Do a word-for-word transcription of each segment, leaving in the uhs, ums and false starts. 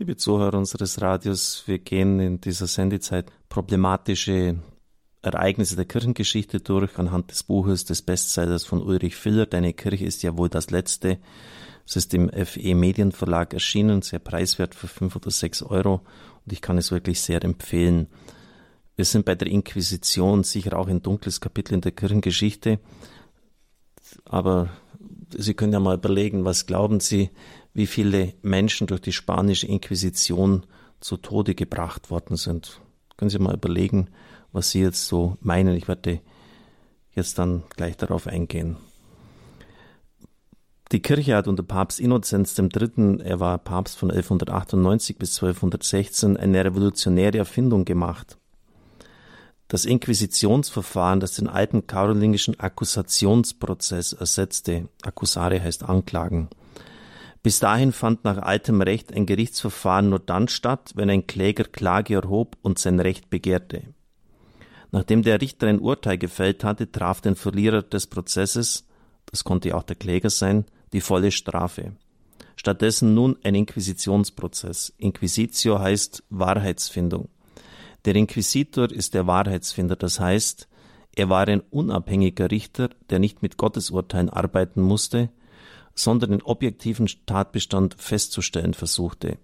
Liebe Zuhörer unseres Radios, wir gehen in dieser Sendezeit problematische Ereignisse der Kirchengeschichte durch anhand des Buches, des Bestsellers von Ulrich Filler. Deine Kirche ist ja wohl das Letzte. Es ist im F E Medienverlag erschienen, sehr preiswert für fünf oder sechs Euro, und ich kann es wirklich sehr empfehlen. Wir sind bei der Inquisition, sicher auch ein dunkles Kapitel in der Kirchengeschichte, aber Sie können ja mal überlegen, was glauben Sie, wie viele Menschen durch die spanische Inquisition zu Tode gebracht worden sind. Können Sie mal überlegen, was Sie jetzt so meinen. Ich werde jetzt dann gleich darauf eingehen. Die Kirche hat unter Papst Innozenz der Dritte, er war Papst von elfhundertachtundneunzig bis zwölfhundertsechzehn, eine revolutionäre Erfindung gemacht. Das Inquisitionsverfahren, das den alten karolingischen Akkusationsprozess ersetzte. Accusare heißt Anklagen. Bis dahin fand nach altem Recht ein Gerichtsverfahren nur dann statt, wenn ein Kläger Klage erhob und sein Recht begehrte. Nachdem der Richter ein Urteil gefällt hatte, traf den Verlierer des Prozesses, das konnte auch der Kläger sein, die volle Strafe. Stattdessen nun ein Inquisitionsprozess. Inquisitio heißt Wahrheitsfindung. Der Inquisitor ist der Wahrheitsfinder, das heißt, er war ein unabhängiger Richter, der nicht mit Gottesurteilen arbeiten musste, sondern den objektiven Tatbestand festzustellen versuchte.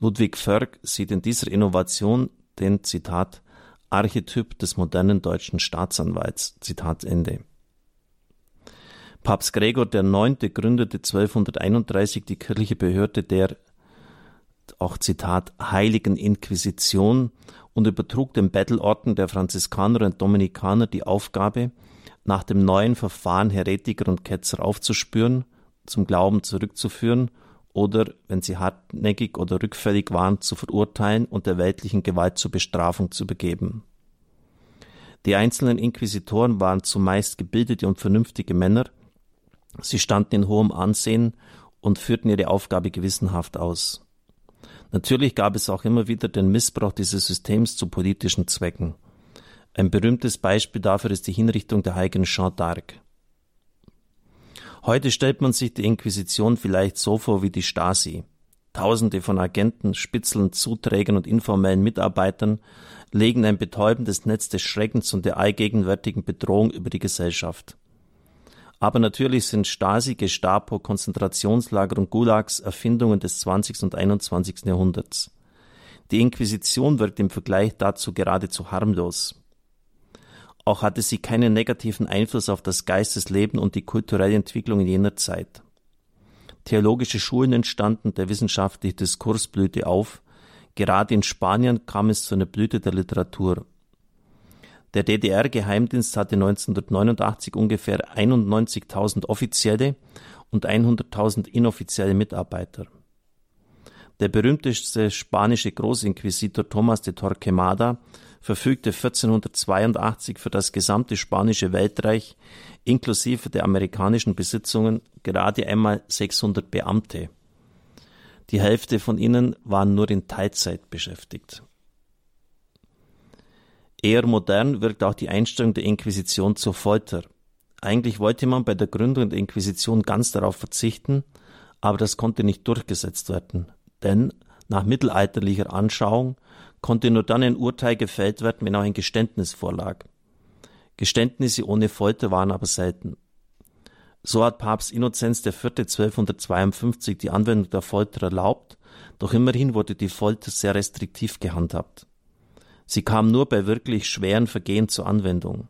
Ludwig Förg sieht in dieser Innovation den, Zitat, Archetyp des modernen deutschen Staatsanwalts, Zitat Ende. Papst Gregor der Neunte gründete zwölfhunderteinunddreißig die kirchliche Behörde der, auch Zitat, Heiligen Inquisition und übertrug den Bettelorden der Franziskaner und Dominikaner die Aufgabe, nach dem neuen Verfahren Heretiker und Ketzer aufzuspüren, zum Glauben zurückzuführen oder, wenn sie hartnäckig oder rückfällig waren, zu verurteilen und der weltlichen Gewalt zur Bestrafung zu übergeben. Die einzelnen Inquisitoren waren zumeist gebildete und vernünftige Männer, sie standen in hohem Ansehen und führten ihre Aufgabe gewissenhaft aus. Natürlich gab es auch immer wieder den Missbrauch dieses Systems zu politischen Zwecken. Ein berühmtes Beispiel dafür ist die Hinrichtung der heiligen Jeanne d'Arc. Heute stellt man sich die Inquisition vielleicht so vor wie die Stasi. Tausende von Agenten, Spitzeln, Zuträgern und informellen Mitarbeitern legen ein betäubendes Netz des Schreckens und der allgegenwärtigen Bedrohung über die Gesellschaft. Aber natürlich sind Stasi, Gestapo, Konzentrationslager und Gulags Erfindungen des zwanzigsten und einundzwanzigsten Jahrhunderts. Die Inquisition wirkt im Vergleich dazu geradezu harmlos. Auch hatte sie keinen negativen Einfluss auf das Geistesleben und die kulturelle Entwicklung in jener Zeit. Theologische Schulen entstanden, der wissenschaftliche Diskurs blühte auf. Gerade in Spanien kam es zu einer Blüte der Literatur. Der D D R-Geheimdienst hatte neunzehnhundertneunundachtzig ungefähr einundneunzigtausend offizielle und hunderttausend inoffizielle Mitarbeiter. Der berühmteste spanische Großinquisitor Thomas de Torquemada verfügte vierzehnhundertzweiundachtzig für das gesamte spanische Weltreich inklusive der amerikanischen Besitzungen gerade einmal sechshundert Beamte. Die Hälfte von ihnen waren nur in Teilzeit beschäftigt. Eher modern wirkt auch die Einstellung der Inquisition zur Folter. Eigentlich wollte man bei der Gründung der Inquisition ganz darauf verzichten, aber das konnte nicht durchgesetzt werden. Denn nach mittelalterlicher Anschauung konnte nur dann ein Urteil gefällt werden, wenn auch ein Geständnis vorlag. Geständnisse ohne Folter waren aber selten. So hat Papst Innozenz der Vierte zwölfhundertzweiundfünfzig die Anwendung der Folter erlaubt, doch immerhin wurde die Folter sehr restriktiv gehandhabt. Sie kam nur bei wirklich schweren Vergehen zur Anwendung.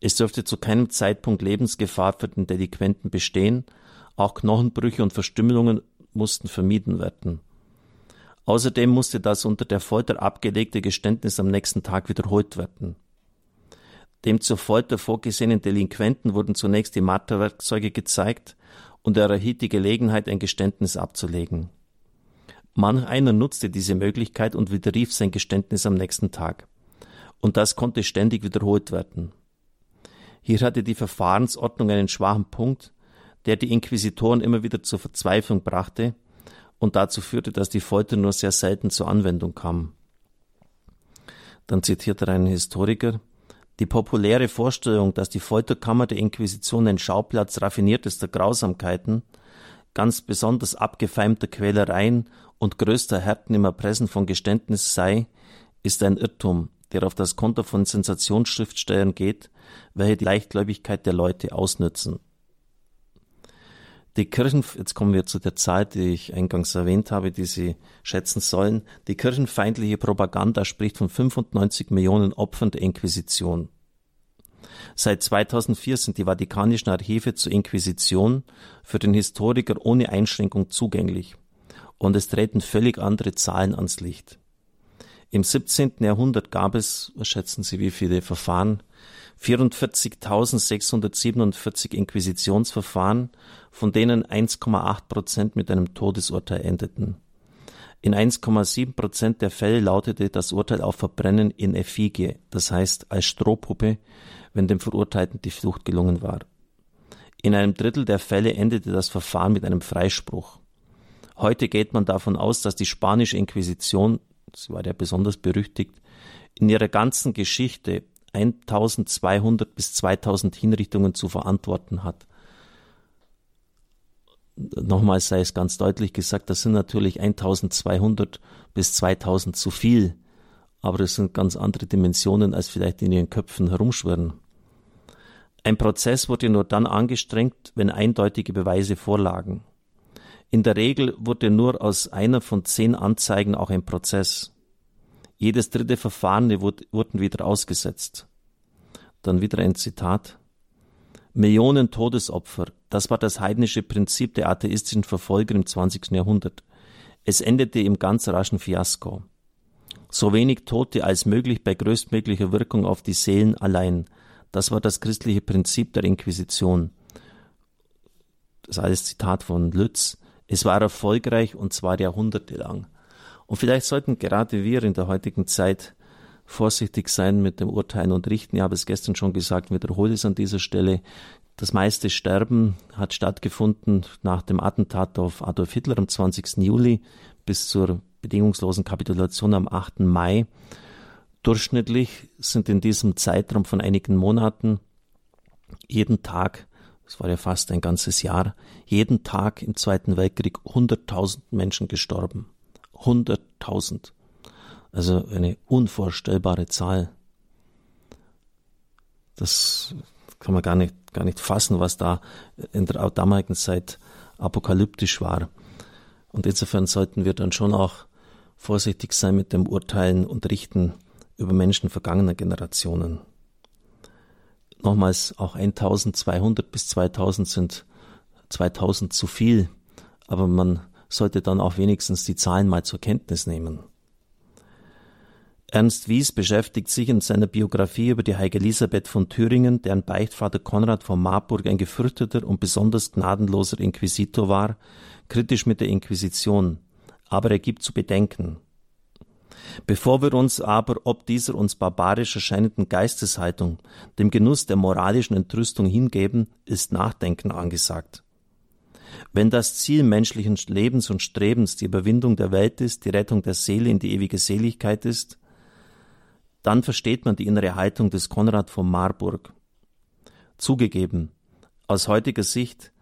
Es dürfte zu keinem Zeitpunkt Lebensgefahr für den Delinquenten bestehen, auch Knochenbrüche und Verstümmelungen mussten vermieden werden. Außerdem musste das unter der Folter abgelegte Geständnis am nächsten Tag wiederholt werden. Dem zur Folter vorgesehenen Delinquenten wurden zunächst die Marterwerkzeuge gezeigt und er erhielt die Gelegenheit, ein Geständnis abzulegen. Manch einer nutzte diese Möglichkeit und widerrief sein Geständnis am nächsten Tag. Und das konnte ständig wiederholt werden. Hier hatte die Verfahrensordnung einen schwachen Punkt, der die Inquisitoren immer wieder zur Verzweiflung brachte und dazu führte, dass die Folter nur sehr selten zur Anwendung kam. Dann zitiert er einen Historiker: Die populäre Vorstellung, dass die Folterkammer der Inquisition ein Schauplatz raffiniertester Grausamkeiten ganz besonders abgefeimter Quälereien und größter Härten im Erpressen von Geständnis sei, ist ein Irrtum, der auf das Konto von Sensationsschriftstellern geht, welche die Leichtgläubigkeit der Leute ausnützen. Die Kirchen, jetzt kommen wir zu der Zahl, die ich eingangs erwähnt habe, die Sie schätzen sollen. Die kirchenfeindliche Propaganda spricht von fünfundneunzig Millionen Opfern der Inquisition. Seit zweitausendvier sind die vatikanischen Archive zur Inquisition für den Historiker ohne Einschränkung zugänglich und es treten völlig andere Zahlen ans Licht. Im siebzehnten Jahrhundert gab es, was schätzen Sie, wie viele Verfahren? vierundvierzigtausendsechshundertsiebenundvierzig Inquisitionsverfahren, von denen eins Komma acht Prozent mit einem Todesurteil endeten. In eins Komma sieben Prozent der Fälle lautete das Urteil auf Verbrennen in Effigie, das heißt als Strohpuppe, wenn dem Verurteilten die Flucht gelungen war. In einem Drittel der Fälle endete das Verfahren mit einem Freispruch. Heute geht man davon aus, dass die spanische Inquisition, sie war ja besonders berüchtigt, in ihrer ganzen Geschichte eintausendzweihundert bis zweitausend Hinrichtungen zu verantworten hat. Nochmal sei es ganz deutlich gesagt, das sind natürlich eintausendzweihundert bis zweitausend zu viel, aber das sind ganz andere Dimensionen, als vielleicht in ihren Köpfen herumschwirren. Ein Prozess wurde nur dann angestrengt, wenn eindeutige Beweise vorlagen. In der Regel wurde nur aus einer von zehn Anzeigen auch ein Prozess. Jedes dritte Verfahren wurde, wurden wieder ausgesetzt. Dann wieder ein Zitat. Millionen Todesopfer, das war das heidnische Prinzip der atheistischen Verfolger im zwanzigsten Jahrhundert. Es endete im ganz raschen Fiasko. So wenig Tote als möglich bei größtmöglicher Wirkung auf die Seelen allein. Das war das christliche Prinzip der Inquisition. Das ist alles Zitat von Lütz. Es war erfolgreich und zwar jahrhundertelang. Und vielleicht sollten gerade wir in der heutigen Zeit vorsichtig sein mit dem Urteilen und Richten. Ich habe es gestern schon gesagt, wiederhole es an dieser Stelle. Das meiste Sterben hat stattgefunden nach dem Attentat auf Adolf Hitler am zwanzigsten Juli bis zur bedingungslosen Kapitulation am achten Mai. Durchschnittlich sind in diesem Zeitraum von einigen Monaten jeden Tag, das war ja fast ein ganzes Jahr, jeden Tag im Zweiten Weltkrieg hunderttausend Menschen gestorben. hunderttausend. Also eine unvorstellbare Zahl. Das kann man gar nicht, gar nicht fassen, was da in der damaligen Zeit apokalyptisch war. Und insofern sollten wir dann schon auch vorsichtig sein mit dem Urteilen und Richten über Menschen vergangener Generationen. Nochmals, auch eintausendzweihundert bis zweitausend sind zweitausend zu viel, aber man sollte dann auch wenigstens die Zahlen mal zur Kenntnis nehmen. Ernst Wies beschäftigt sich in seiner Biografie über die Heilige Elisabeth von Thüringen, deren Beichtvater Konrad von Marburg ein gefürchteter und besonders gnadenloser Inquisitor war, kritisch mit der Inquisition, aber er gibt zu bedenken. Bevor wir uns aber ob dieser uns barbarisch erscheinenden Geisteshaltung, dem Genuss der moralischen Entrüstung hingeben, ist Nachdenken angesagt. Wenn das Ziel menschlichen Lebens und Strebens die Überwindung der Welt ist, die Rettung der Seele in die ewige Seligkeit ist, dann versteht man die innere Haltung des Konrad von Marburg. Zugegeben, aus heutiger Sicht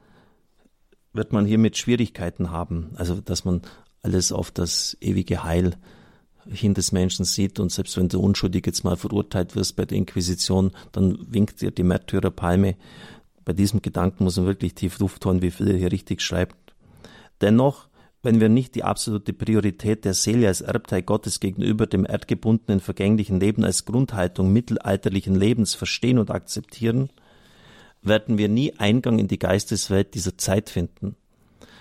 wird man hiermit Schwierigkeiten haben, also dass man alles auf das ewige Heil hin des Menschen sieht und selbst wenn du unschuldig jetzt mal verurteilt wirst bei der Inquisition, dann winkt dir die Märtyrerpalme. Bei diesem Gedanken muss man wirklich tief Luft holen, wie Filler hier richtig schreibt. Dennoch, wenn wir nicht die absolute Priorität der Seele als Erbteil Gottes gegenüber dem erdgebundenen, vergänglichen Leben als Grundhaltung mittelalterlichen Lebens verstehen und akzeptieren, werden wir nie Eingang in die Geisteswelt dieser Zeit finden.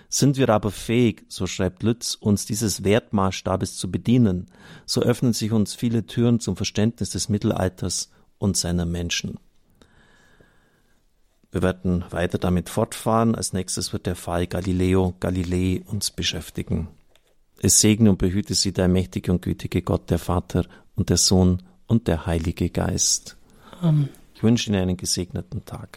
Sind wir aber fähig, so schreibt Lütz, uns dieses Wertmaßstabes zu bedienen, so öffnen sich uns viele Türen zum Verständnis des Mittelalters und seiner Menschen. Wir werden weiter damit fortfahren. Als nächstes wird der Fall Galileo Galilei uns beschäftigen. Es segne und behüte Sie der mächtige und gütige Gott, der Vater und der Sohn und der Heilige Geist. Amen. Ich wünsche Ihnen einen gesegneten Tag.